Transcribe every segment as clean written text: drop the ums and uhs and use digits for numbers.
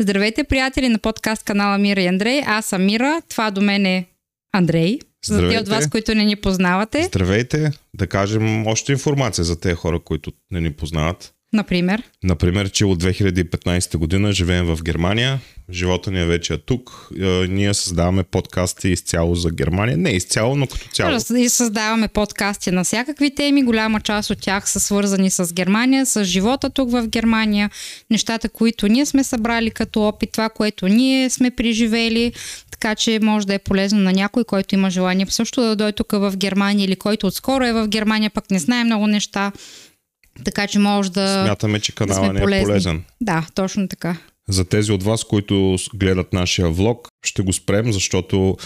Здравейте, приятели на подкаст канала Мира и Андрей. Аз съм Мира, това до мен е Андрей. Здравейте. За те от вас, които не ни познавате. Здравейте, да кажем още информация за тези хора, които не ни познават. Например? Например, че от 2015 година живеем в Германия. Живота ни е вече тук. Ние създаваме подкасти изцяло за Германия. Не изцяло, но като цяло. И създаваме подкасти на всякакви теми. Голяма част от тях са свързани с Германия, с живота тук в Германия. Нещата, които ние сме събрали като опит, това, което ние сме преживели. Така че може да е полезно на някой, който има желание също да дойде тук в Германия или който отскоро е в Германия, пък не знае много неща. Така че може да. Смятаме, че канала да не е полезен. Да, точно така. За тези от вас, които гледат нашия влог, ще го спрем, защото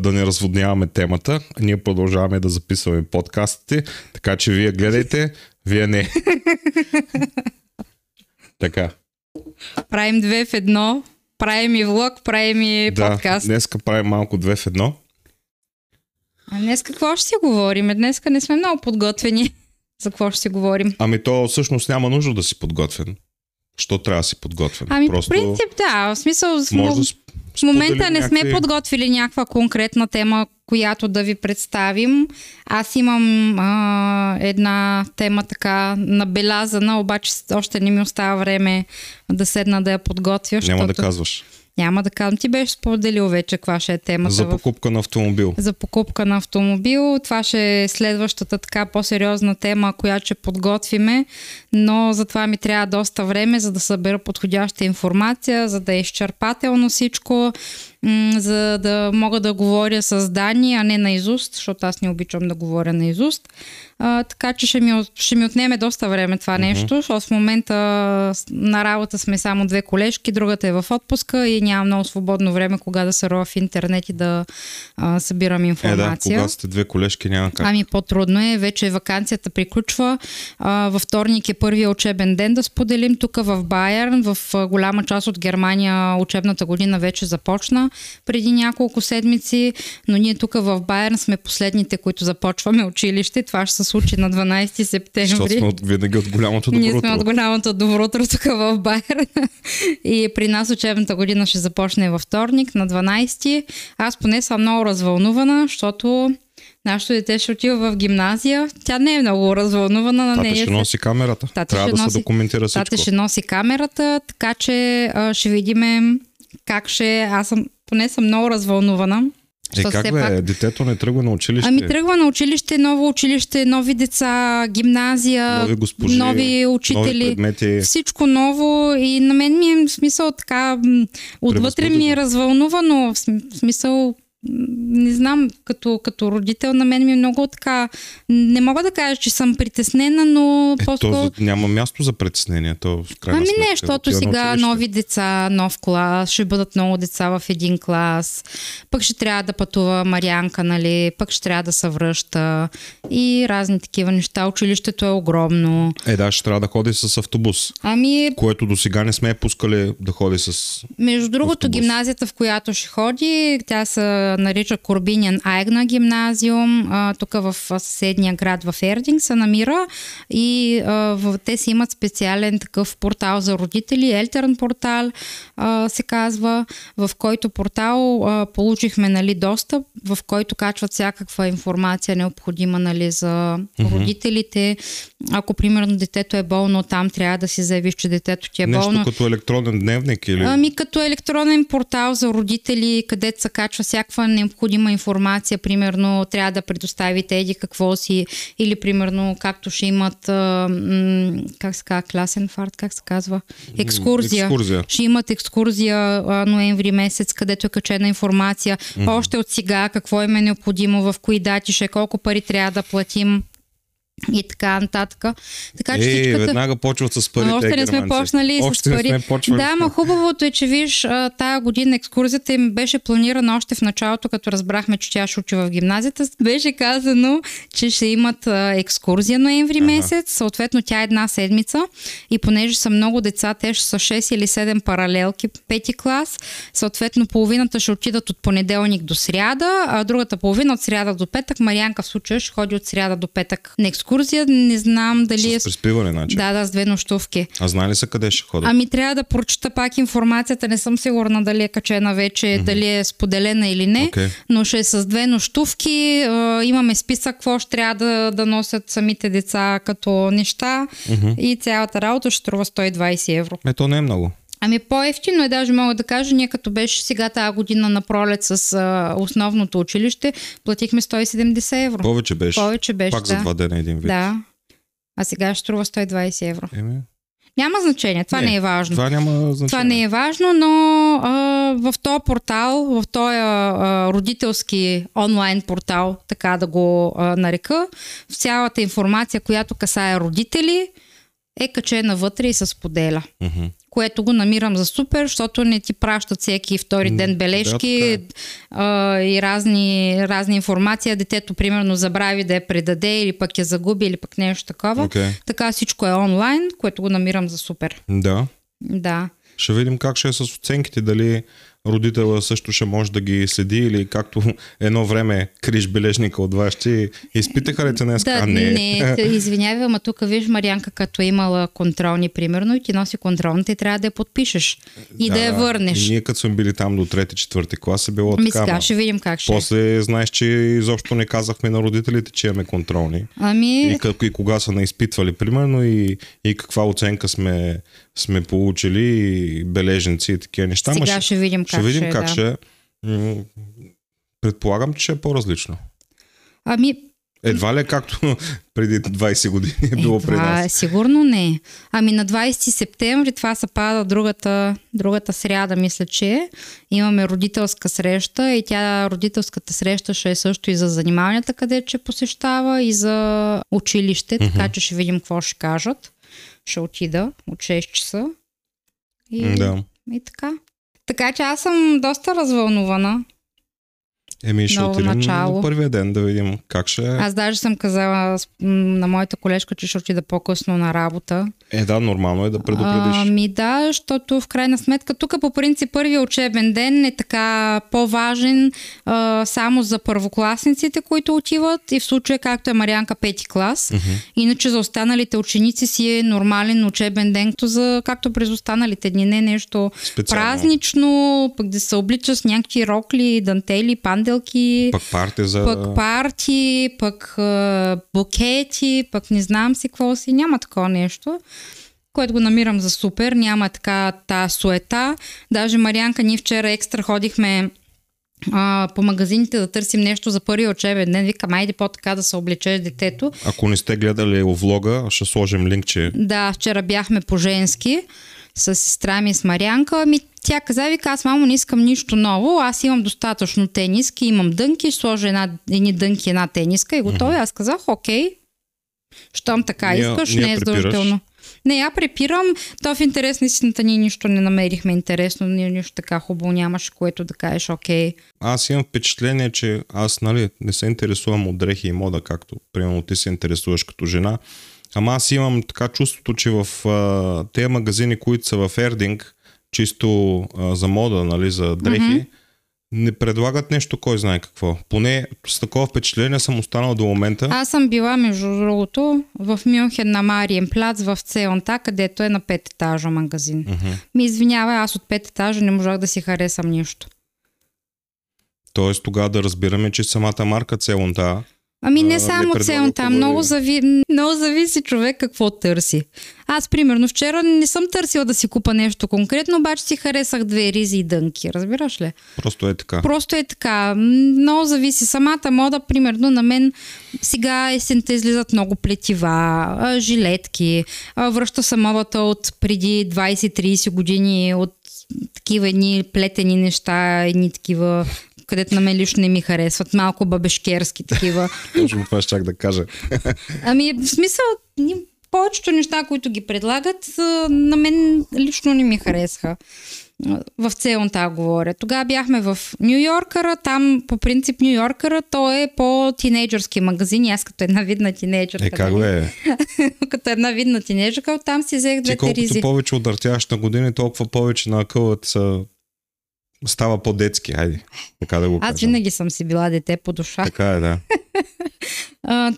да не разводняваме темата. Ние продължаваме да записваме подкастите, така че вие гледайте, вие не. Така. Правим две в едно, правим и влог, правим и подкаст. Да, днеска правим малко две в едно. А днес какво ще си говорим? Днеска не сме много подготвени. За какво ще си говорим? Ами то всъщност няма нужда да си подготвен. Що трябва да си подготвен? Ами просто, по принцип да, в смисъл в момента не сме подготвили някаква конкретна тема, която да ви представим. Аз имам една тема така набелязана, обаче още не ми остава време да седна да я подготвя. Няма да казваш. Няма да казвам. Ти беше споделил вече каква ще е темата. За покупка на автомобил. За покупка на автомобил. Това ще е следващата така по-сериозна тема, която ще подготвиме, но за това ми трябва доста време, за да събера подходяща информация, за да е изчерпателно всичко, за да мога да говоря с Дани, а не наизуст, защото аз не обичам да говоря наизуст. Така че ще ми отнеме доста време това нещо, защото в момента на работа сме само две колежки, другата е в отпуска и няма много свободно време кога да се рова в интернет и да събирам информация. Кога сте две колежки няма как. Ами по-трудно е, вече ваканцията приключва. Във вторник е първия учебен ден да споделим. Тук в Байерн, в голяма част от Германия учебната година вече започна преди няколко седмици, но ние тук в Байерн сме последните, които започваме училище. Това ще се случи на 12 септември. Защото сме винаги от голямото добро. Ние сме от голямото добро тук в Байерн. И при нас учебната година ще започне във вторник на 12. Аз поне съм много развълнувана, защото нашето дете ще отива в гимназия. Тя не е много развълнувана на нея. Тата ще носи камерата. Трябва да се документира всичко. Тата ще носи камерата, така че ще видим как ще. Поне съм много развълнувана. Как бе, детето не тръгва на училище? Ами тръгва на училище, ново училище, нови деца, гимназия, нови госпожи, нови учители, нови предмети. Всичко ново и на мен ми е в смисъл така, отвътре ми е развълнувано, в смисъл не знам, като родител на мен ми е много така, не мога да кажа, че съм притеснена, но просто... Няма място за притеснение, то в крайна сметка. Ами не, защото сега нови деца, нов клас, ще бъдат много деца в един клас, пък ще трябва да пътува Мариянка, нали, пък ще трябва да се връща и разни такива неща. Училището е огромно. Да, ще трябва да ходи с автобус, което до сега не сме пускали да ходи с... Между другото, гимназията, в която ще ходи, тя са нарича Корбиниан Айгнер гимназиум. Тук в съседния град в Ердинг се намира и те си имат специален такъв портал за родители, Eltern Portal се казва, в който портал получихме достъп, в който качват всякаква информация необходима за родителите. Ако примерно детето е болно, там трябва да си заявиш, че детето ти е болно. Нещо като електронен дневник или? Ами като електронен портал за родители, където се качва всякаква необходима информация, примерно трябва да предоставите еди какво си или примерно както ще имат как се казва, класен фарт, как се казва, екскурзия. Ще имат екскурзия ноември месец, където е качена информация още от сега, какво им е необходимо, в кои дати ще, колко пари трябва да платим и така нататък. Така, че веднага почват с парите. Още не сме почнали с пари. Да, ма хубавото е, че виж, тая година екскурзията им беше планирана още в началото, като разбрахме, че тя ще учи в гимназията. Беше казано, че ще имат екскурзия ноември месец. Съответно, тя е една седмица и понеже са много деца, те ще са 6 или 7 паралелки, пети клас. Съответно, половината ще отидат от понеделник до сряда, а другата половина от сряда до петък. Мариянка в случая ще ходи от сряда до петък на екскурзия. екскурзия, не знам дали с приспиване, значи. Да, с две нощувки. А знае ли са къде ще ходят? Ами трябва да прочета пак информацията, не съм сигурна дали е качена вече, дали е споделена или не, но ще е с две нощувки, имаме списък, какво ще трябва да носят самите деца като неща и цялата работа ще струва 120 евро. Ето не е много. Ами по-ефтино е, даже мога да кажа, ние като беше сега тази година на пролет с основното училище, платихме 170 евро. Повече беше. Пак да. За два дена един вид. Да. А сега ще струва 120 евро. Еми... Няма значение, това не е важно. Това няма значение. Това не е важно, но в този портал, в този родителски онлайн портал, така да го нарека, цялата информация, която касае родители, е качена вътре и се споделя. Което го намирам за супер, защото не ти пращат всеки втори ден бележки и разни информация. Детето, примерно, забрави да я предаде или пък я загуби или пък нещо такова. Така всичко е онлайн, което го намирам за супер. Да. Ще видим как ще е с оценките, дали родителя също ще може да ги следи или както едно време криш бележника от вас, че изпитаха ли те днес? Да, не, извинявай, ама тук виж Мариянка, като имала контролни, примерно, и ти носи контролната и трябва да я подпишеш и да я върнеш. И ние като сме били там до 3-4 клас е било така. Сега ще видим как ще. После знаеш, че изобщо не казахме на родителите, че имаме контролни. И кога са наизпитвали, примерно, и каква оценка сме получили, бележници и такива неща. Сега ще видим как ще. Ще видим как ще. Предполагам, че ще е по-различно. Ами... Едва ли е както преди 20 години е било при нас? Сигурно не. Ами на 20 септември, това се пада другата сряда, мисля, че е. Имаме родителска среща и родителската среща ще е също и за заниманията, къде ще посещава, и за училище, така че ще видим какво ще кажат. Ще отида от 6 часа и така. Така че аз съм доста развълнувана. Еми ще отидем на първия ден да видим как ще... Аз даже съм казала на моята колежка, че ще отида по-късно на работа. Да, нормално е да предупредиш. Ами да, защото в крайна сметка тук по принцип първия учебен ден е така по-важен само за първокласниците, които отиват, и в случая както е Мариянка пети клас. Иначе за останалите ученици си е нормален учебен ден, както през останалите дни, не е нещо специално празнично, пък да се облича с някакви рокли, дантели, панделки, пък парти, пък букети, пък не знам си какво си, няма такова нещо, което го намирам за супер. Няма така тази суета. Даже Мариянка, ние вчера екстра ходихме по магазините да търсим нещо за първия учебен ден. Викам, айде по-така да се облечеш детето. Ако не сте гледали влога, ще сложим линкче. Да, вчера бяхме по-женски с сестра ми, с Мариянка. Тя каза, вика, аз, мамо, не искам нищо ново, аз имам достатъчно тениски, имам дънки, сложа едни дънки, една тениска и готово. Аз казах, окей, щом така искаш, не е задължително. Не, я препирам. То в интерес на истината ние нищо не намерихме интересно, ние нищо така хубаво нямаше, което да кажеш окей. Аз имам впечатление, че аз, не се интересувам от дрехи и мода, както, примерно, ти се интересуваш като жена. Ама аз имам така чувството, че в тези магазини, които са в Ердинг, чисто за мода, за дрехи, не предлагат нещо, кой знае какво. Поне с такова впечатление съм останал до момента. Аз съм била, между другото, в Мюнхен на Мариенплац, в Цеонта, където е на 5 етажа магазин. Ми извинявай, аз от 5 етажа не можах да си харесам нищо. Тоест тогава да разбираме, че самата марка Цеонта... Ами не само Целта, много зависи човек какво търси. Аз, примерно, вчера не съм търсила да си купа нещо конкретно, обаче си харесах две ризи и дънки, разбираш ли? Просто е така. Много зависи. Самата мода, примерно, на мен сега есента излизат много плетива, жилетки, връща се модата от преди 20-30 години, от такива едни плетени неща, едни такива... където на мен лично не ми харесват. Малко бабешкерски такива. Точно това щях да кажа. Ами, в смисъл, повечето неща, които ги предлагат, на мен лично не ми харесха. В Целта говоря. Тогава бяхме в Нью-Йоркъра. Там, по принцип, Нью-Йоркъра, той е по-тинейджърски магазин. Аз като една видна тинейджърка. Като една видна тинейджърка, там си взех две ризи. Колкото повече удъртяваш на години, толкова повече на акълът са... Става по-детски, айде, така да го кажа. Аз винаги съм си била дете по душа. Така е, да.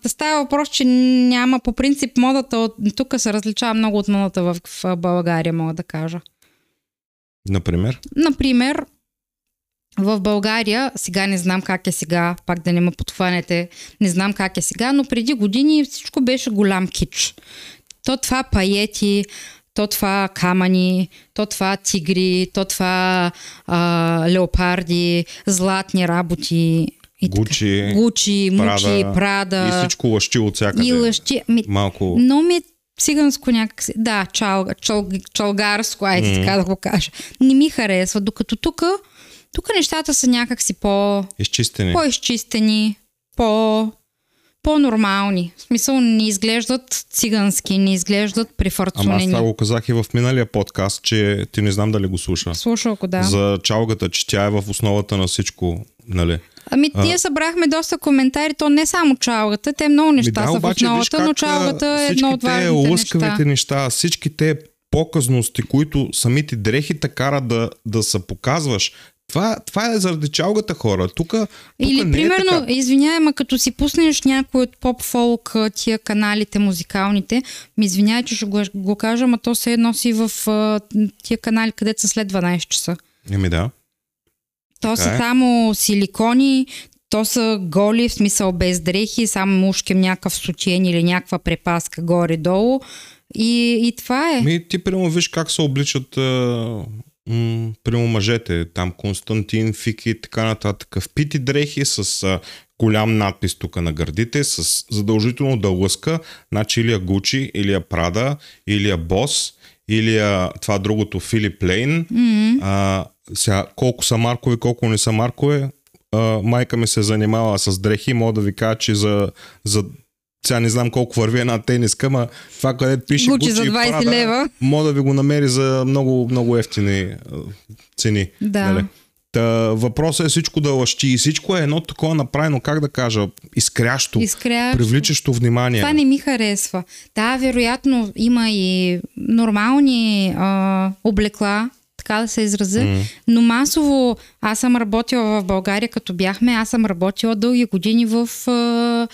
Става въпрос, че няма по принцип модата от... Тук се различава много от модата в България, мога да кажа. Например? Например, в България, сега не знам как е сега, пак да не ме подхванете, не знам как е сега, но преди години всичко беше голям кич. То това паети, то това камъни, то това тигри, то това леопарди, златни работи. Гучи, Гучи, Мучи, Прада. И всичко лъщи от всякъде. И лъщи. Малко... Но ми е циганско някакси. Да, чалгарско, айде така да го кажа. Не ми харесва, докато тук нещата са някакси по-изчистени, по-нормални. В смисъл, не изглеждат цигански, не изглеждат прифарцунени. Ама аз това го казах и в миналия подкаст, че ти не знам дали го слуша. Слушал го, да. За чалгата, че тя е в основата на всичко, нали? Ами ние събрахме доста коментари, то не само чалгата, те много неща са обаче, в основата, но чалгата е едно от важните неща. Всички те лъскавите неща, всички те показности, които самите дрехи те карат да се показваш. Това е заради чалгата, хора. Тука или, не примерно, е така. Извиняй, ма като си пуснеш някой от поп-фолк, тия каналите, музикалните, ми извиняй, че ще го кажа, ма то се носи в тия канали, където са след 12 часа. Еми да. То са само силикони, то са голи, в смисъл без дрехи, само ушкем някакъв сутиен или някаква препаска горе-долу. И това е. Ми, ти прямо виж как се обличат... прямо мъжете, там Константин, Фики и така нататък. Впити дрехи с голям надпис тук на гърдите, с задължително да лъска, значи или Гучи, или Прада, или Бос, или това другото Филип Лейн. Сега, колко са маркови, колко не са маркови, майка ми се занимава с дрехи, мога да ви кажа, че за сега не знам колко върви една тениска, ма това, където пише Гучи за 20 Прада, лева, може да ви го намери за много, много ефтини цени. Да. Въпросът е всичко да лъщи и всичко е едно такова направено, как да кажа, изкрящо, привличащо внимание. Това не ми харесва. Да, вероятно има и нормални облекла, така да се изразя, но масово аз съм работила в България, като бяхме, аз съм работила дълги години в... в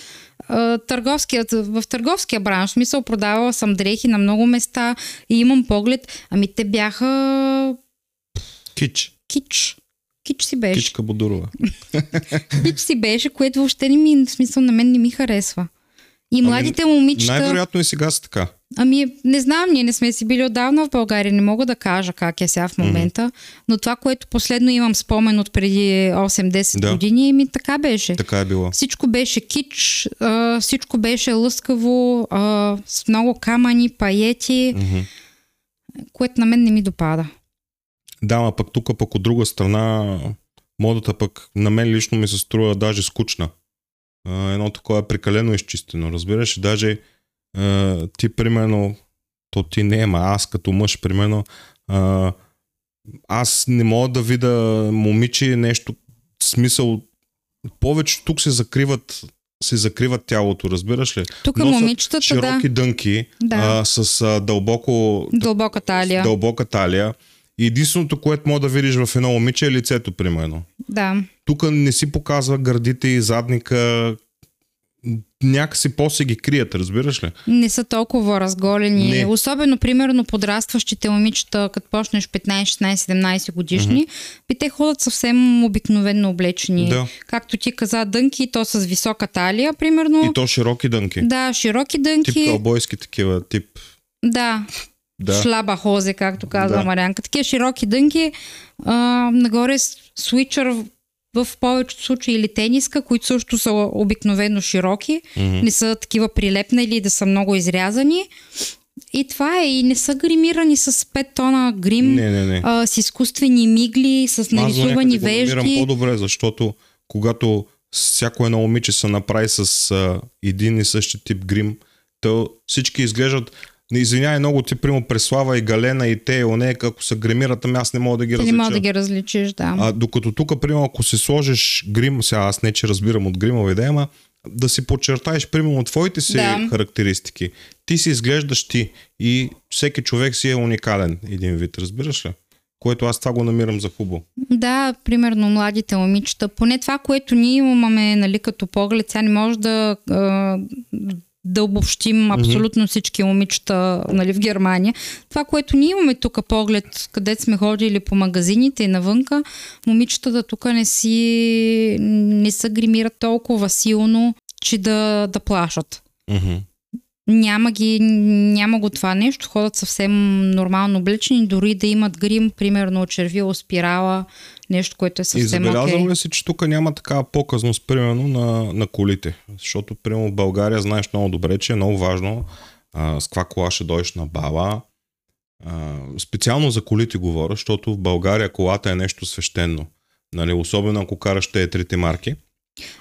търговския бранш, в смисъл продавала съм дрехи на много места и имам поглед, ами те бяха... Кич. Кич си беше. Кичка Бодурова. Кич си беше, което въобще не ми, в смисъл на мен не ми харесва. И младите момичета... Най-вероятно и сега са така. Ами не знам, ние не сме си били отдавна в България, не мога да кажа как е сега в момента, но това, което последно имам спомен от преди 8-10 години, ми така беше. Така е било. Всичко беше кич, всичко беше лъскаво, с много камъни, паети, което на мен не ми допада. Да, а пък тук пък от друга страна модата пък на мен лично ми се струва даже скучна. Едно такова е прекалено изчистено, разбираш, даже ти примерно, то ти не е, аз като мъж примерно, аз не мога да видя момиче нещо, смисъл, повече тук се закриват тялото, разбираш ли? Тук момичетата, широки дънки, с дълбока талия. Единственото, което мога да видиш в едно момиче е лицето, примерно. Да. Тук не си показва гърдите и задника, някакси после ги крият, разбираш ли? Не са толкова разголени. Не. Особено, примерно, подрастващите момичета, като почнеш 15, 16, 17 годишни, те ходят съвсем обикновено облечени. Да. Както ти каза, дънки, то с висока талия, примерно. И то широки дънки. Да, широки дънки. Тип кълбойски такива, тип. Да. Шлаба хозе, както казва Мариянка. Такива широки дънки, нагоре свичър в повечето случаи или тениска, които също са обикновено широки, не са такива прилепнали или да са много изрязани. И това е, и не са гримирани с 5 тона грим, с изкуствени мигли, с нарисувани вежди. Аз го намирам по-добре, защото когато всяко едно момиче се направи с един и същи тип грим, то всички изглеждат... Извинявай много, ти прямо Преслава и Галена и те и онея, ако се гримират, ами аз не мога да ги различа. Не мога да ги различиш, да. Докато тук, примерно, ако си сложиш грим, сега аз не че разбирам от гримова идея, ама да си подчертаеш, примерно, твоите си характеристики. Ти си изглеждаш ти и всеки човек си е уникален един вид, разбираш ли? което аз това го намирам за хубаво. Да, примерно младите момичета. Поне това, което ние имаме, нали, като поглед, сега не може да обобщим абсолютно всички момичета, нали, в Германия. Това, което ние имаме тук поглед, където сме ходили по магазините и навънка, момичетата тук не се гримират толкова силно, че да плашат. Няма го това нещо, ходят съвсем нормално облечени, дори да имат грим, примерно червило, спирала, нещо, което е съвсем окей. И забелязвам ли си, че тук няма такава показност, примерно, на колите? Защото, примерно, в България знаеш много добре, че е много важно с каква кола ще дойдеш на бала. Специално за колите говоря, защото в България колата е нещо свещено. Нали? Особено ако караш те трите марки.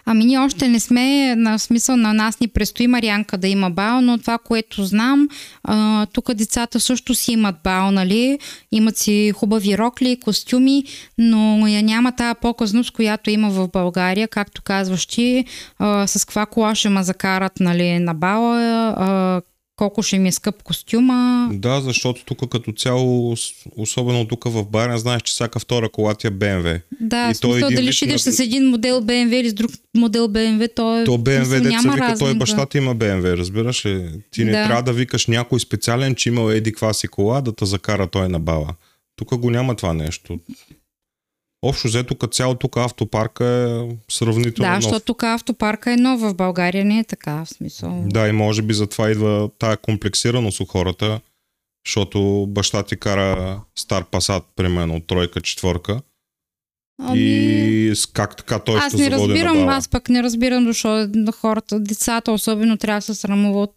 Ами ние още не сме, на смисъл на нас ни предстои Мариянка да има бал, но това, което знам, тук децата също си имат бал, нали? Имат си хубави рокли, костюми, но я няма тая показност, която има в България, както казваш ти, с каква кола ще ме закарат, нали, на бала, колко ще ми е скъп костюма. Да, защото тук като цяло, особено тук в Барен, знаеш, че всяка втора кола ти е БМВ. Да, и смисъл, дали ще идеш с един модел БМВ или с друг модел БМВ, то БМВ, деца вика, той баща ти има БМВ, разбираш ли? Ти не трябва да викаш някой специален, че имал еди каква си кола, да те закара той на бала. Тук го няма това нещо. Общо взето, като цяло, тук автопарка е сравнително нов. Да, защото тук автопарка е нов, в България не е така, в смисъл. Да, и може би затова идва тая комплексираност у хората, защото баща ти кара стар Пасат, примерно, тройка, четвърка. И как така той ще заводи на бала? Аз пък не разбирам, защото хората, децата особено трябва да се срамуват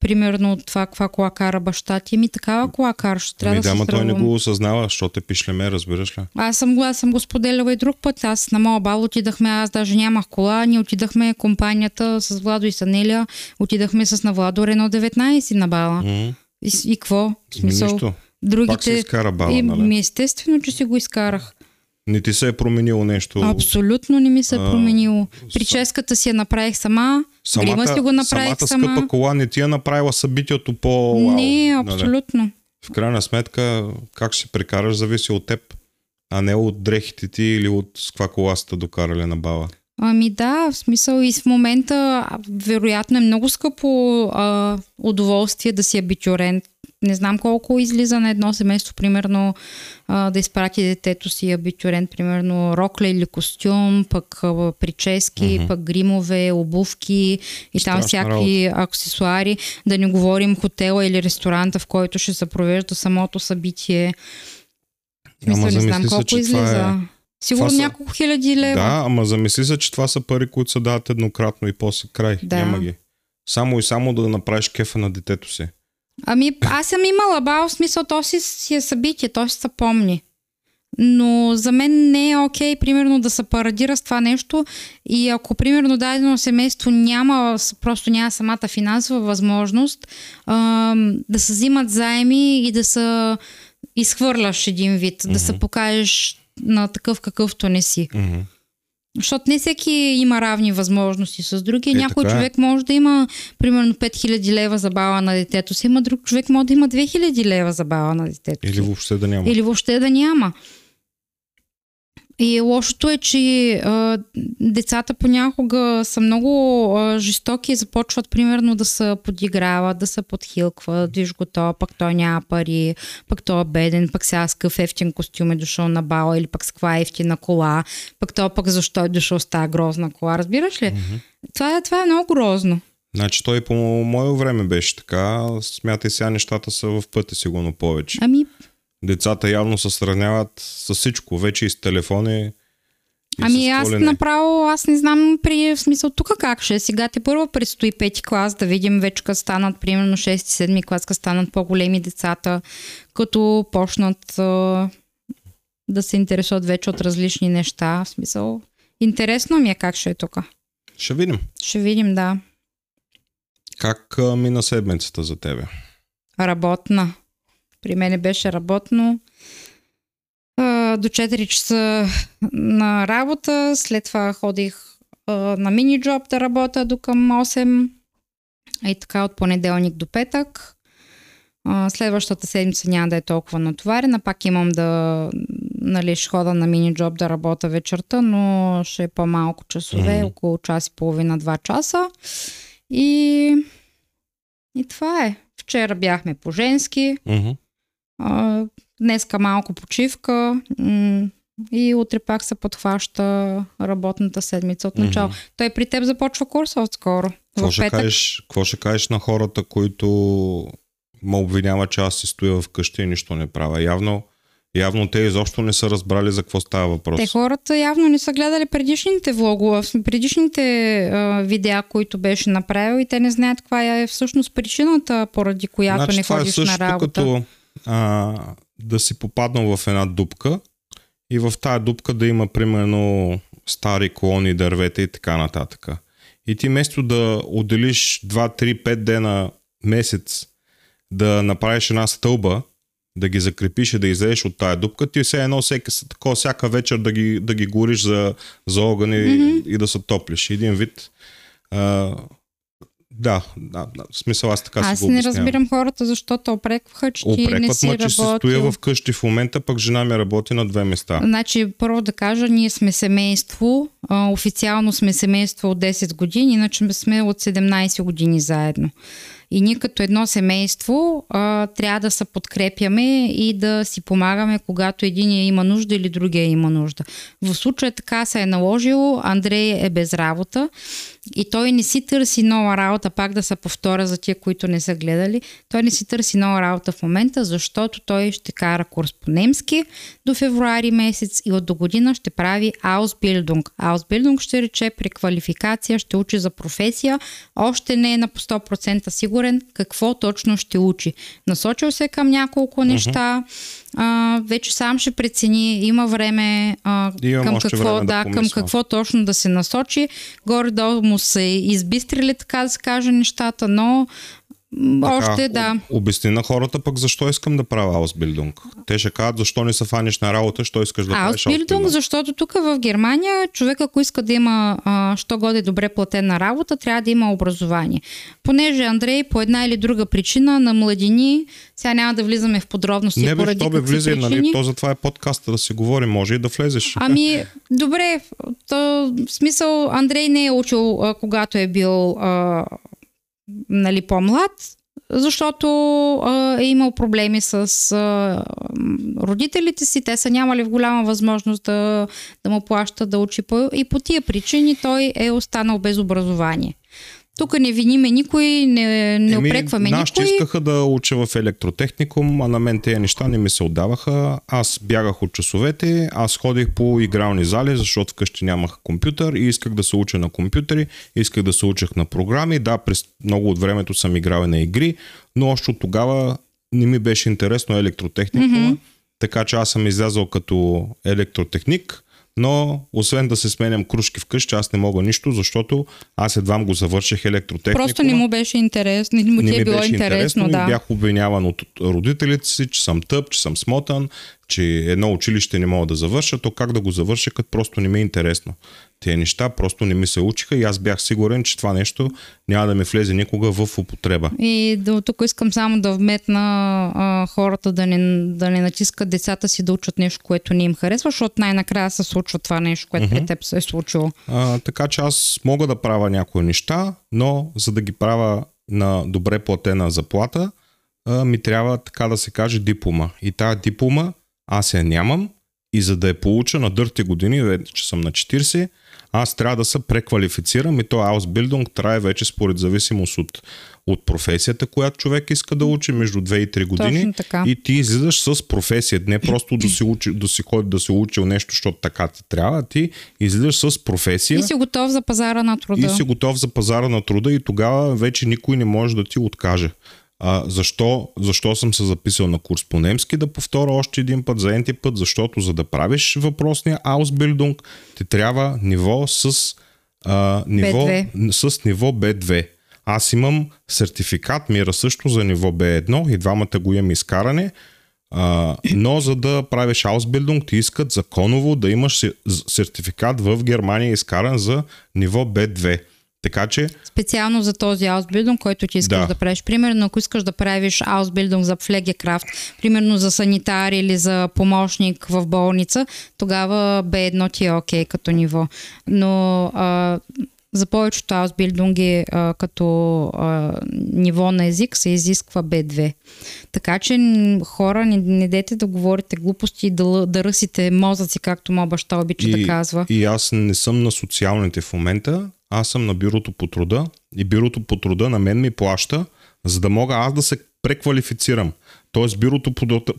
примерно от това, каква кола кара баща ти. Ми такава кола кара, ще трябва да се срамувам. Той не го осъзнава, защото те пишлеме, разбираш ли? Аз съм го споделяла и друг път. Аз на моя бал отидахме, аз даже нямах кола, ние отидахме компанията с Владо и Санелия, отидахме с на Владо Рено 19 на бала. И какво? Нищо. Пак се изкара бала, нали? Естествено, че си го изкарах. Не ти се е променило нещо? Абсолютно не ми се е променило. Прическата си я направих сама, грима си го направих сама. Самата скъпа кола не ти е направила събитието по... Не, абсолютно. Нали? В крайна сметка, как ще се прекараш, зависи от теб, а не от дрехите ти или от каква кола сте докарали на бала. Ами да, в смисъл и в момента вероятно е много скъпо удоволствие да си абитюрент. Не знам колко излиза на едно семейство, примерно, да изпрати детето си абитюрент, примерно рокля или костюм, пък прически, пък гримове, обувки и там всякакви аксесуари. Да не говорим хотела или ресторанта, в който ще се провежда самото събитие. Мисля, не знам колко излиза. Сигурно няколко хиляди лева. Да, ама замисли се, че това са пари, които се дават еднократно и после край. Да. Няма ги. Само и само да направиш кефа на детето си. Ами аз съм имала бал, в смисъл, то си е събитие, то си се помни. Но за мен не е окей, примерно, да се парадира с това нещо и ако, примерно, дадено семейство просто няма самата финансова възможност да се взимат заеми и да се изхвърляш един вид, да се покажеш на такъв какъвто не си. Защото не всеки има равни възможности с други. Някой човек може да има примерно 5000 лева за бала на детето си, има друг човек може да има 2000 лева за бала на детето си. Или въобще да няма. И лошото е, че децата понякога са много жестоки и започват примерно да се подиграват, да се подхилкват, виж го то, пък той няма пари, пък той е беден, пък сега с къв ефтин костюм е дошъл на бала или пък с каква ефтина кола, пък той пък защо е дошъл с тази грозна кола, разбираш ли? Това е много грозно. Значи той по мое време беше така, смятай сега нещата са в пъти сигурно повече. Децата явно се сравняват с всичко, вече и с телефони. Аз не знам в смисъл тук как ще. Сега те първо предстои пети клас, да видим вече като станат, примерно 6-7 клас, като станат по-големи децата, като почнат да се интересуват вече от различни неща. В смисъл, интересно ми е как ще е тук. Ще видим. Ще видим, да. Как мина седмицата за тебе? Работна. При мене беше работно. До 4 часа на работа, след това ходих на мини-джоб да работя до към 8, и така от понеделник до петък. Следващата седмица няма да е толкова натоварена. Пак имам да, нали, ще хода на мини-джоб да работя вечерта, но ще е по-малко часове, около час и половина, 2 часа. И това е. Вчера бяхме по-женски. Днеска малко почивка. И утре пак се подхваща работната седмица от начало. Той при теб започва курса отскоро. Какво ще кажеш на хората, които ме обвиняват, че аз си стоя вкъщи и нищо не правя? Явно те изобщо не са разбрали за какво става въпрос. Те хората явно не са гледали предишните влогове, предишните видеа, които беше направил, и те не знаят каква е всъщност причината, поради която не ходиш на работа. Това е също като да си попаднал в една дупка и в тая дупка да има примерно стари клони, дървета и така нататък. И ти вместо да отделиш 2-3-5 дена месец да направиш една стълба, да ги закрепиш и да излезеш от тая дупка, ти все едно всяка вечер да ги гориш за огън и да се топлиш. Един вид... Да, в смисъл аз така си го обяснявам. Аз не разбирам хората, защото опрекваха, че ти не си работил. Че се стоя вкъщи в момента, пък жена ми работи на 2 места. Значи, първо да кажа, ние сме семейство, официално сме семейство от 10 години, иначе сме от 17 години заедно. И ние като едно семейство трябва да се подкрепяме и да си помагаме, когато единия има нужда или другия има нужда. В случая така се е наложило, Андрей е без работа и той не си търси нова работа, пак да се повторя за тия, които не са гледали. Той не си търси нова работа в момента, защото той ще кара курс по немски до февруари месец и от до година ще прави Ausbildung. Ausbildung ще рече преквалификация, ще учи за професия, още не е на 100% сигурно какво точно ще учи. Насочил се към няколко неща, вече сам ще прецени, има време към какво точно да се насочи. Горе-долу му се избистрили, така да се каже, нещата, но още да. Обясни на хората пък защо искам да правя Ausbildung. Те ще кажат, защо не се фаниш на работа, що искаш да правиш Ausbildung, защото тук в Германия човек, ако иска да има що годи добре платена работа, трябва да има образование. Понеже Андрей по една или друга причина на младини, сега няма да влизаме в подробности. Не бе, що бе влизай, нали? То затова е подкаста да си говори, може и да влезеш. Ами, добре, то, в смисъл Андрей не е учил, когато е бил нали, по-млад, защото е имал проблеми с родителите си, те са нямали в голяма възможност да му плащат да учи и по тия причини той е останал без образование. Тук не виниме никой, не опрекваме никой. Нашите искаха да уча в електротехникум, а на мен тези неща не ми се отдаваха. Аз бягах от часовете, аз ходих по игрални зали, защото вкъщи нямах компютър и исках да се уча на компютъри, исках да се учах на програми. Да, през много от времето съм играл на игри, но още от тогава не ми беше интересно електротехникума, така че аз съм излязъл като електротехник. Но освен да се сменям кружки вкъщи, аз не мога нищо, защото аз едвам го завърших електротехникума. Просто не му беше интересно, не му беше интересно. Бях обвиняван от родителите си, че съм тъп, че съм смотан, че едно училище не мога да завърша, то как да го завърша, като просто не ми е интересно. Те неща просто не ми се учиха и аз бях сигурен, че това нещо няма да ми влезе никога в употреба. И до тук искам само да вметна хората да не натискат децата си да учат нещо, което не им харесва, защото най-накрая се случва това нещо, което при теб се е случило. Така че аз мога да правя някои неща, но за да ги правя на добре платена заплата, ми трябва, така да се каже, диплома. И тази диплома аз я нямам и за да я получа на дърти години, вече съм на 40, аз трябва да се преквалифицирам и то Ausbildung трае вече според зависимост от професията, която човек иска да учи, между 2 и 3 години и ти излизаш с професия. Не просто да си учил нещо, защото така ти трябва, а ти излизаш с професия. И си готов за пазара на труда. И тогава вече никой не може да ти откаже. Защо съм се записал на курс по немски, да повторя още един път, за енти път, защото за да правиш въпросния Ausbildung ти трябва ниво с ниво B2. Аз имам сертификат Мира също за ниво B1 и двамата го имам изкаране, но за да правиш Ausbildung ти искат законово да имаш сертификат в Германия изкаран за ниво B2. Така че... Специално за този Ausbildung, който ти искаш да правиш. Примерно, ако искаш да правиш Ausbildung за Pflegekraft, примерно за санитар или за помощник в болница, тогава B1 ти е окей като ниво. Но за повечето Ausbildung-и като ниво на език се изисква B2. Така че хора, не дете да говорите глупости и да ръсите мозъци, както моя баща обича да казва. И аз не съм на социалните в момента. Аз съм на бюрото по труда и бюрото по труда на мен ми плаща, за да мога аз да се преквалифицирам. Тоест бюрото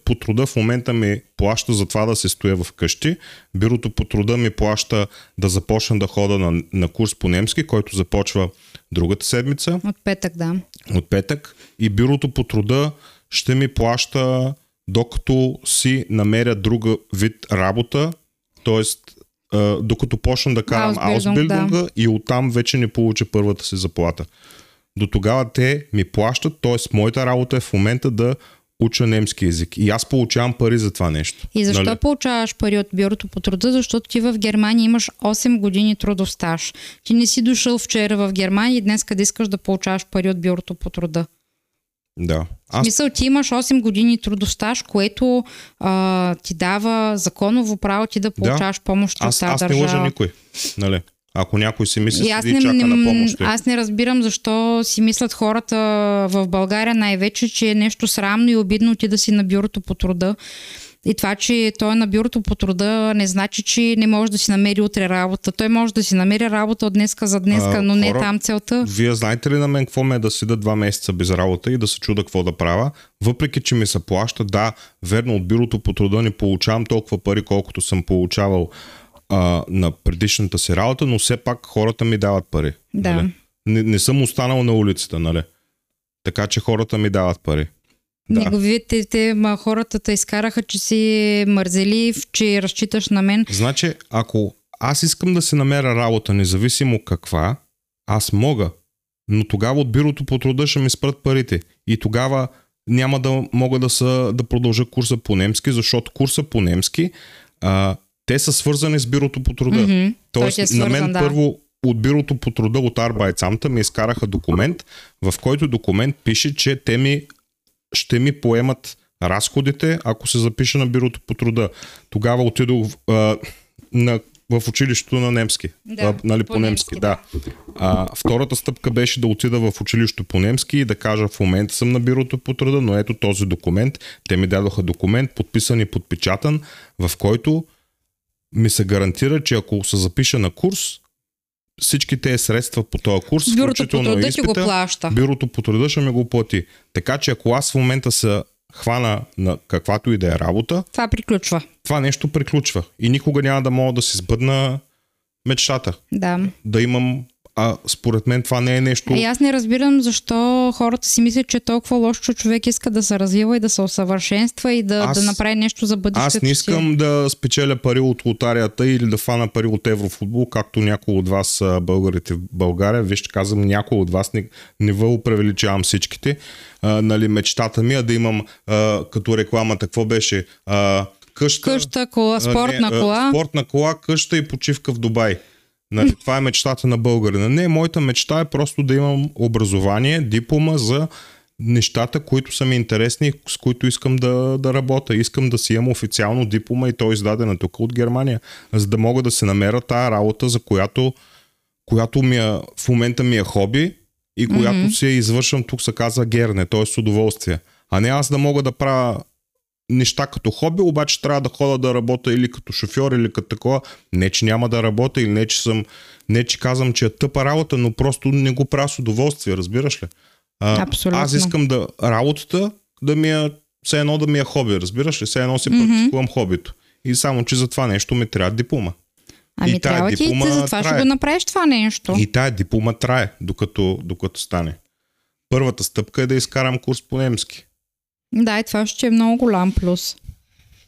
по труда в момента ми плаща за това да се стоя в къщи. Бюрото по труда ми плаща да започна да хода на курс по немски, който започва другата седмица. От петък, да. От петък. И бюрото по труда ще ми плаща докато си намеря друга вид работа. Тоест докато почна да карам Ausbildung-а и оттам вече не получа първата си заплата. До тогава те ми плащат, т.е. моята работа е в момента да уча немски език. И аз получавам пари за това нещо. И защо получаваш пари от бюрото по труда? Защото ти в Германия имаш 8 години трудов стаж. Ти не си дошъл вчера в Германия и днес къде искаш да получаваш пари от бюрото по труда. Да. В смисъл, ти имаш 8 години трудов стаж, което ти дава законово право ти да получаваш помощ от тази държава. Аз не лъжа никой. Нали? Ако някой си мисли, седи чака на помощ. Аз не разбирам защо си мислят хората в България най-вече, че е нещо срамно и обидно ти да си на бюрото по труда. И това, че той е на бюрото по труда, не значи, че не може да си намери утре работа. Той може да си намери работа от днеска за днеска, но не е там целта. Вие знаете ли на мен какво ме е да седа 2 месеца без работа и да се чуда какво да правя? Въпреки, че ми се плаща, да, верно, от бюрото по труда не получавам толкова пари, колкото съм получавал на предишната си работа, но все пак хората ми дават пари. Да. Нали? Не съм останал на улицата, нали? Така че хората ми дават пари. Да. Неговите хората те изкараха, че си мързелив, че разчиташ на мен. Значи, ако аз искам да се намеря работа, независимо каква, аз мога, но тогава от бюрото по труда ще ми спрат парите. И тогава няма да мога да продължа курса по немски, защото курса по немски те са свързани с бюрото по труда. Mm-hmm. Тоест, на мен първо от бюрото по труда, от Arbeitsamt ми изкараха документ, в който документ пише, че те ще ми поемат разходите, ако се запиша на бюрото по труда. Тогава отидох в училището на немски. Да, нали, по немски, да. Втората стъпка беше да отида в училището по немски и да кажа: в момента съм на бюрото по труда, но ето този документ. Те ми дадоха документ, подписан и подпечатан, в който ми се гарантира, че ако се запиша на курс, всички тези средства по този курс, включително изпита, бюрото по труда ще ми го плати. Така че ако аз в момента се хвана на каквато и да е работа, това нещо приключва. И никога няма да мога да си сбъдна мечтата. Да. Да имам... според мен това не е нещо... И аз не разбирам защо хората си мислят, че е толкова лошо, че човек иска да се развива и да се усъвършенства и да направи нещо за бъдещето. Аз не искам да спечеля пари от лотарията или да фана пари от еврофутбол, както някои от вас, българите в България. Вижте, казвам някои от вас, не въпревеличавам всичките. Нали, мечтата ми е да имам като рекламата, какво беше? Къща, кола, спортна кола, къща и почивка в Дубай. Нали, това е мечтата на българина. Не, моята мечта е просто да имам образование, диплома за нещата, които са ми интересни, с които искам да работя. Искам да си имам официално диплома и то е издадена тук от Германия, за да мога да се намеря тая работа, за която в момента ми е хоби и която си я извършвам, тук се казва герне, т.е. с удоволствие. А не аз да мога да правя неща като хобби, обаче трябва да хода да работя или като шофьор, или като такова. Не, че няма да работя, или не, че казвам, че е тъпа работа, но просто не го правя с удоволствие, разбираш ли? Абсолютно. Аз искам работата да ми е, все едно да ми е хобби, разбираш ли? Все едно си практикувам хоббито. И само, че за това нещо ми трябва диплома. Ами трябва ти и за това ще го направиш това нещо. И тая диплома трае, докато стане. Първата стъпка е да изкарам курс по немски. Да, и това ще е много голям плюс.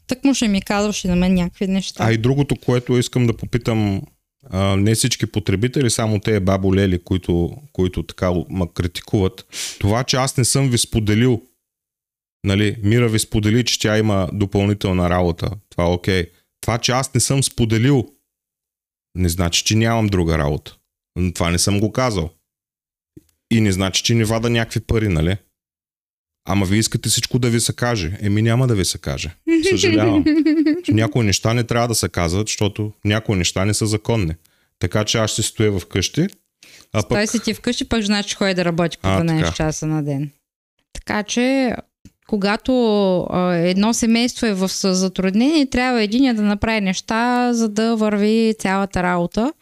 Так му ще ми казваш и на мен някакви неща. А и другото, което искам да попитам, не всички потребители, само те баболели, които така ме критикуват. Това, че аз не съм ви споделил, нали, Мира ви сподели, че тя има допълнителна работа. Това е окей. Това, че аз не съм споделил, не значи, че нямам друга работа. Но това не съм го казал. И не значи, че не вада някакви пари, нали? Ама вие искате всичко да ви се каже. Еми няма да ви се каже. Съжалявам. Някои неща не трябва да се казват, защото някои неща не са законни. Така че аз ще стоя вкъщи. А стой пък... си ти вкъщи, пък значи ходи да работи по 12 часа на ден. Така че, когато едно семейство е в затруднение, трябва единия да направи неща, за да върви цялата работа.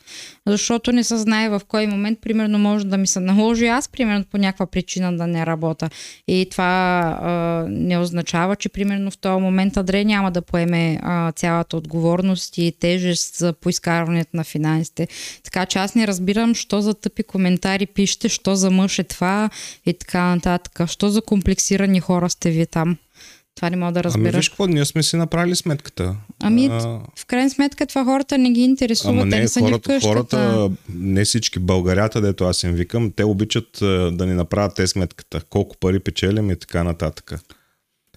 Защото не се знае в кой момент, примерно, може да ми се наложи аз, примерно, по някаква причина да не работя. И това не означава, че, примерно, в този момент Андрей няма да поеме цялата отговорност и тежест за поискарването на финансите. Така че аз не разбирам, що за тъпи коментари пишете, що за мъж е това и така нататък. Що за комплексирани хора сте ви там? Това не мога да разбираш. Ами виж какво, ние сме си направили сметката. Ами в крайна сметка това хората не ги интересуват. Ама не, хората, не всички българята, дето аз им викам, те обичат да ни направят те сметката. Колко пари печелим и така нататък.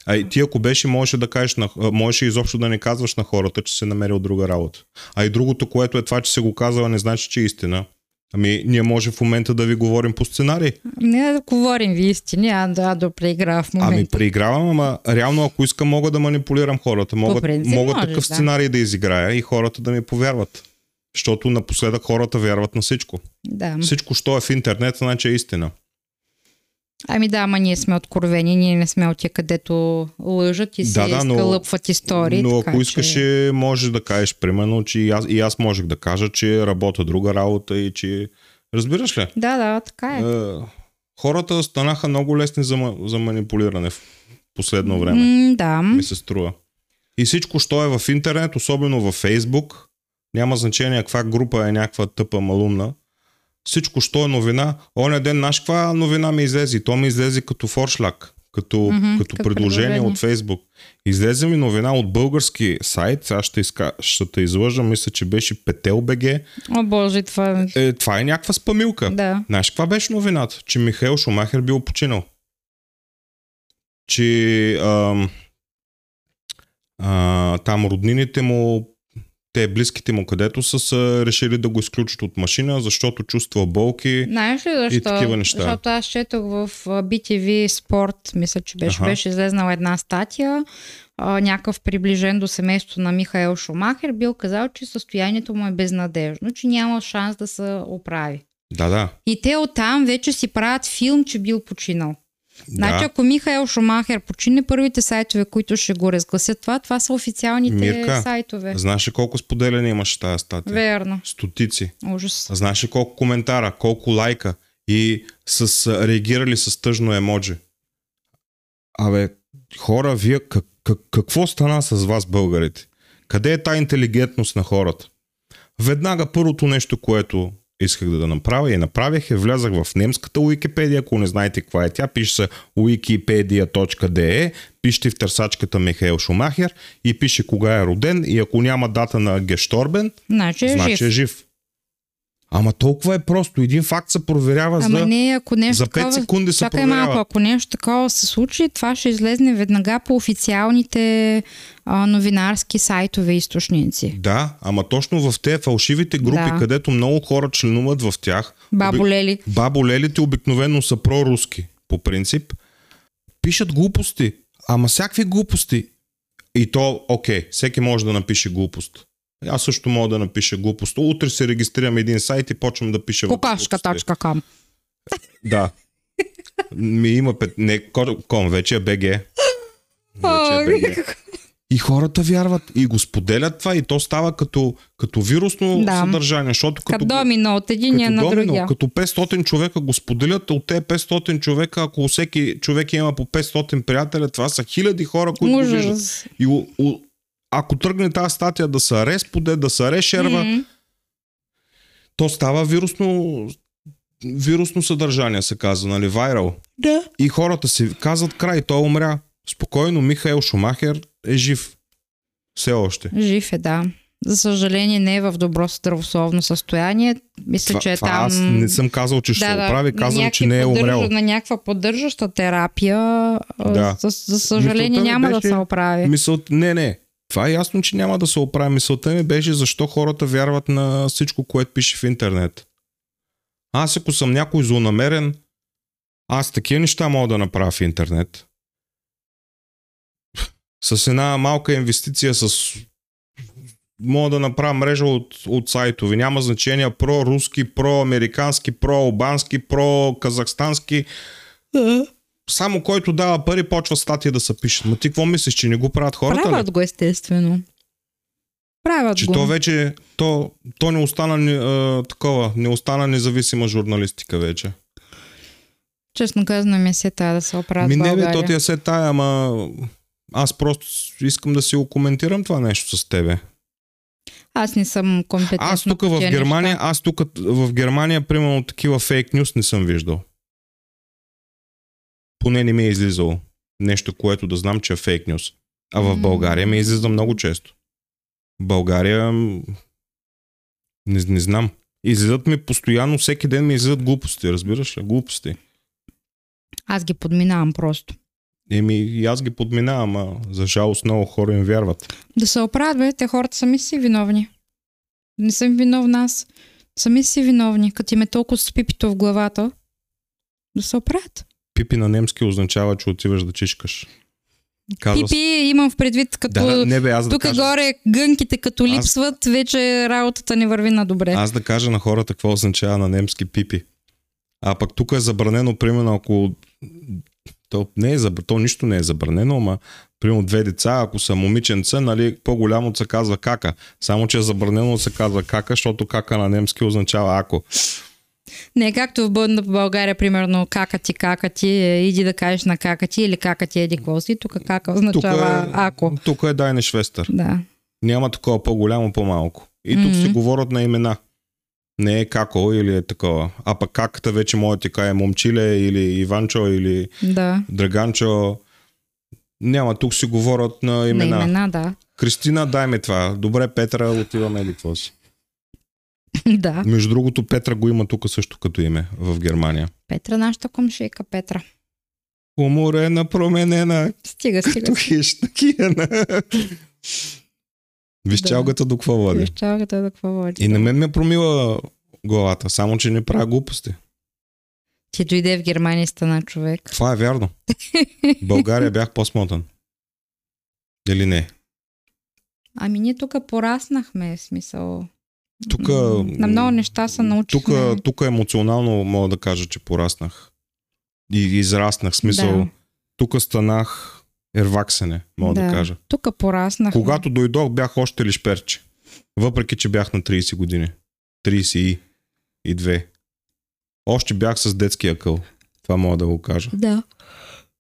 А и ти ако беше, можеше да кажеш, можеше изобщо да не казваш на хората, че се намерил друга работа. А и другото, което е това, че се го казала, не значи, че е истина. Ами, ние може в момента да ви говорим по сценарий. Не да говорим ви истини, а да преигра в момента. Ами преигравам, ама реално ако искам, мога да манипулирам хората. Мога такъв сценарий да изиграя и хората да ми повярват. Защото напоследък хората вярват на всичко. Да. Всичко, що е в интернет, значи е истина. Ами да, ама ние сме откровени, ние не сме от тя, където лъжат и се скалъпват истории. Но така, ако искаш, можеш да кажеш, примерно, че и аз можех да кажа, че работя друга работа и че... Разбираш ли? Да, така е. Хората станаха много лесни за манипулиране в последно време. Да. Ми се струва. И всичко, що е в интернет, особено във Фейсбук, няма значение каква група е някаква тъпа малумна, всичко, що е новина, оня ден наш каква новина ми излезе. То ми излезе като форшлаг, като предложение от Фейсбук. Излезе ми новина от български сайт, аз ще те излъжа, мисля, че беше Петел БГ. О, Боже, това... Това е някаква спамилка. Да. Знаеш каква беше новината? Че Михаел Шумахер бил починал. Че там роднините му, близките му, където са решили да го изключат от машина, защото чувства болки. Знаеш ли защо? И такива неща. Защото аз четох в BTV Sport, мисля, че беше излезнала една статия, някакъв приближен до семейството на Михаел Шумахер бил казал, че състоянието му е безнадежно, че няма шанс да се оправи. Да. И те оттам вече си правят филм, че бил починал. Значи, ако Михаел Шумахер почине, първите сайтове, които ще го разгласят това са официалните сайтове. Знаеш ли колко споделяне имаше тази статия? Верно. Стотици. Ужас. Знаеш ли колко коментара, колко лайка и реагирали с тъжно емоджи? Абе, хора, вие какво стана с вас, българите? Къде е тая интелигентност на хората? Веднага първото нещо, което исках да направя и направих, влязах в немската Уикипедия, ако не знаете каква е тя, пише се wikipedia.de, пишете в търсачката Михаел Шумахер и пише кога е роден и ако няма дата на гешторбен, значи е жив. Ама толкова е просто. Един факт се проверява за 5 секунди се проверява. Малко, ако нещо такова се случи, това ще излезне веднага по официалните новинарски сайтове и източници. Да, ама точно в те фалшивите групи, където много хора членуват в тях. Баболели. Баболелите обикновено са проруски, по принцип. Пишат глупости. Ама всякакви глупости. И то, всеки може да напише глупост. Аз също мога да напиша глупост. Утре се регистрирам един сайт и почвам да пиша Кокашка.com. Да. Има ком, вече е БГ. И хората вярват и го споделят това и то става като вирусно съдържание. Защото като домино от единия на другия. Като 500 човека го споделят, от те 500 човека, ако всеки човек има по 500 приятеля, това са хиляди хора, които го виждат. И ако тръгне тази статия да се респоде, да се решерва, то става вирусно съдържание, се казва, нали, вайрал. Да. И хората си казват край, той умря. Спокойно, Михаел Шумахер е жив. Все още. Жив е, да. За съжаление не е в добро здравословно състояние. Мисля, че е там... Аз не съм казал, че ще се оправи, казвам, че не е умрял. На някаква поддържаща терапия, за съжаление няма да се оправи. Не. Това е ясно, че няма да се оправи. Мисълта ми беше защо хората вярват на всичко, което пише в интернет. Аз ако съм някой злонамерен, аз такива неща мога да направя в интернет. С една малка инвестиция мога да направя мрежа от сайтове. Няма значение про-руски, про-американски, про-албански, про-казахстански. Само който дава пари, почва статия да се пишат. Ма ти какво мислиш, че не го правят хората? Правят ли? Го естествено. Правят че го. То вече, то не остана независима журналистика вече. Честно казано, ми се тая да се оправят в България. Не, то ти я се тая, ама аз просто искам да си го коментирам това нещо с тебе. Аз не съм компетентна. Аз тук в Германия, примерно такива фейк нюс не съм виждал. Поне не ми е излизало нещо, което да знам, че е фейк нюс. А в България ми излиза много често. България не знам. Излизат ми постоянно, всеки ден ми излизат глупости, разбираш ли? Глупости. Аз ги подминавам просто. И аз ги подминавам, а за жалост много хора им вярват. Да се оправят, бе, те хората сами си виновни. Не съм виновна аз. Сами си виновни, като им е толкова с пипито в главата. Да се оправят. Пипи на немски означава, че отиваш да чичкаш. Пипи имам в предвид, като горе гънките като липсват, вече работата не върви на добре. Аз да кажа на хората какво означава на немски пипи. А пък тук е забранено, примерно, ако... То нищо не е забранено, ама примерно две деца, ако са момиченца, нали, по-голямо се казва кака. Само, че е забранено се казва кака, защото кака на немски означава ако. Не, както в България, примерно, кака ти, иди да кажеш на кака ти или кака ти еди какво си, тук кака означава ако. Тук е дайне швестър. Да. Няма такова по-голямо, по-малко. И тук се говорят на имена. Не е како или е такова. А пък каката вече може да кажа момчиле или Иванчо или Драганчо. Няма, тук си говорят на имена. На имена, да. Кристина, дай ми това. Добре, Петра, отиваме или какво си. Да. Между другото, Петра го има тук също като име в Германия. Петра, нашата комшейка Петра. Уморена, променена. Стига. Като хищна. Вижчалката до какво води. И на мен ме промила главата, само че не правя глупости. Ти дойде в Германия и стана човек. Това е вярно. В България бях по-смотан. Или не? Ами ние тук пораснахме, в смисъл. Тука, на много неща се научихме. Тук емоционално мога да кажа, че пораснах. И израснах, в смисъл. Да. Тук станах ерваксене, мога да кажа. Тук пораснах. Когато дойдох, бях още лишперче. Въпреки, че бях на 30 години. 32. Още бях с детски акъл. Това мога да го кажа. Да.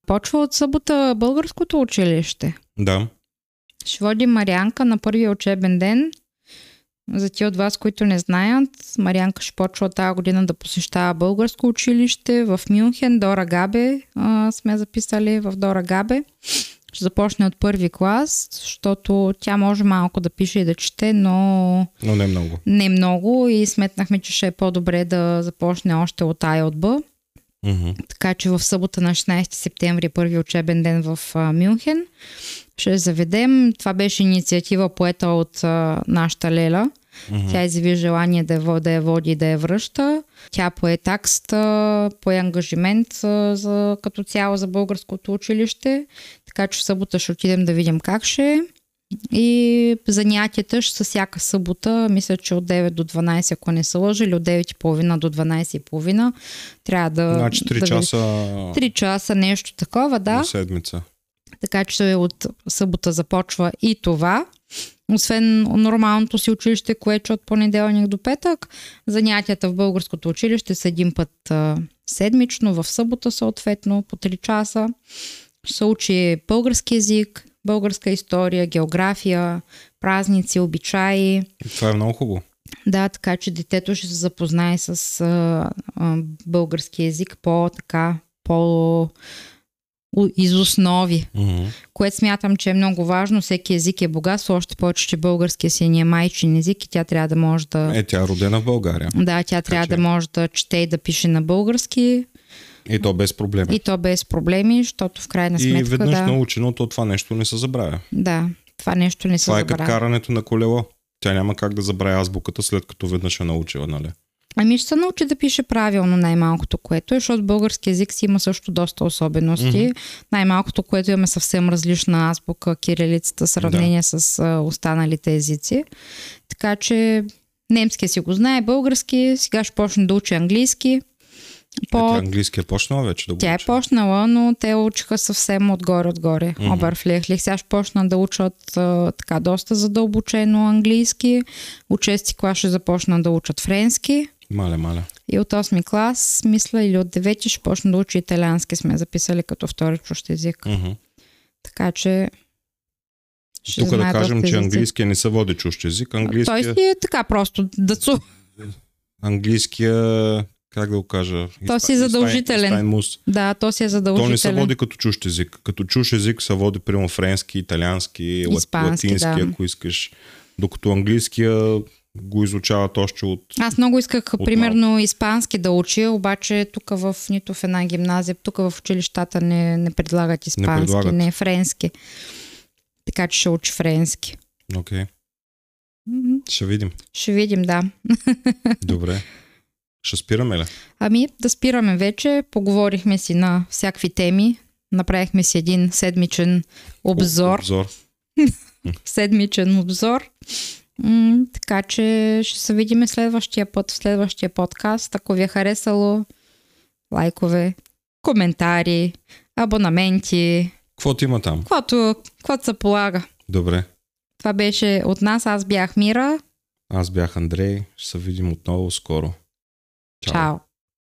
Почва от събота българското училище. Да. Ще води Мариянка на първия учебен ден. За тия от вас, които не знаят, Мариянка ще почва тази година да посещава българско училище в Мюнхен, Дора Габе. Сме записали в Дора Габе. Ще започне от първи клас, защото тя може малко да пише и да чете, но не много. Не много и сметнахме, че ще е по-добре да започне още от А и от Б. Така че в събота на 16 септември, първи учебен ден в Мюнхен, ще заведем. Това беше инициатива поета от нашата Лела. Тя изяви желание да я води и да я връща. Тя пое таксата, пое ангажимент като цяло за българското училище. Така че в събота ще отидем да видим как ще е. И занятията ще са всяка събота, мисля, че от 9 до 12, ако не се лъжа, или от 9.30 до 12.30. Трябва да... Значи 3 часа... 3 часа, нещо такова, да. На седмица. Така че от събота започва и това. Освен нормалното си училище, което от понеделник до петък, занятията в българското училище са един път седмично, в събота съответно, по 3 часа. Ще се учи български език, българска история, география, празници, обичаи. Това е много хубаво. Да, така че детето ще се запознае с български език по из основи, което смятам, че е много важно. Всеки език е богатство, още повече, че българския си ни е майчин език и тя трябва да може да... Тя е родена в България. Да, тя трябва да може да чете и да пише на български. И то без проблеми. Защото в крайна сметка... И веднъж научено, то това нещо не се забравя. Да, това нещо не се забравя. Това е като карането на колело. Тя няма как да забравя азбуката, след като веднъж е научила, нали? Ами ще се научи да пише правилно най-малкото, което е, защото български език си има също доста особености. Mm-hmm. Най-малкото, което имаме съвсем различна азбука, кирилицата, сравнение с останалите езици. Така че немския си го знае, български, сега ще почне да учи английски. Тя английски е почнала вече да го учи. Тя е почнала, но те учиха съвсем отгоре. Mm-hmm. Обърфлехлих. Сега ще почна да учат така доста задълбочено английски. От 6-ти клас ще започна да учат френски. Мале. И от 8-ми клас, мисля, или от 9-ти ще почна да учи италиански, сме записали като втори чужд език. Mm-hmm. Така че... Тук да кажем, че английския не се води чужд език. Английския... Той си е така просто дъцу. Английския... Как да го кажа? То си е задължителен. Да, то си е задължителен. То не се води като чужд език. Като чужд език се води прямо френски, италиански, латински, ако искаш. Докато английския го изучават още от... Аз много исках, примерно, испански да учи, обаче тук в нито в една гимназия, тук в училищата не предлагат испански, не френски. Така че ще учи френски. Окей. Ще видим. Ще видим, да. Добре. Ще спираме ли? Ами да спираме вече. Поговорихме си на всякакви теми. Направихме си един седмичен обзор. Седмичен обзор. Така че ще се видим следващия път, в следващия подкаст. Ако ви е харесало, лайкове, коментари, абонаменти. Каквото има там? Каквото се полага. Добре. Това беше от нас. Аз бях Мира. Аз бях Андрей. Ще се видим отново скоро. Чао.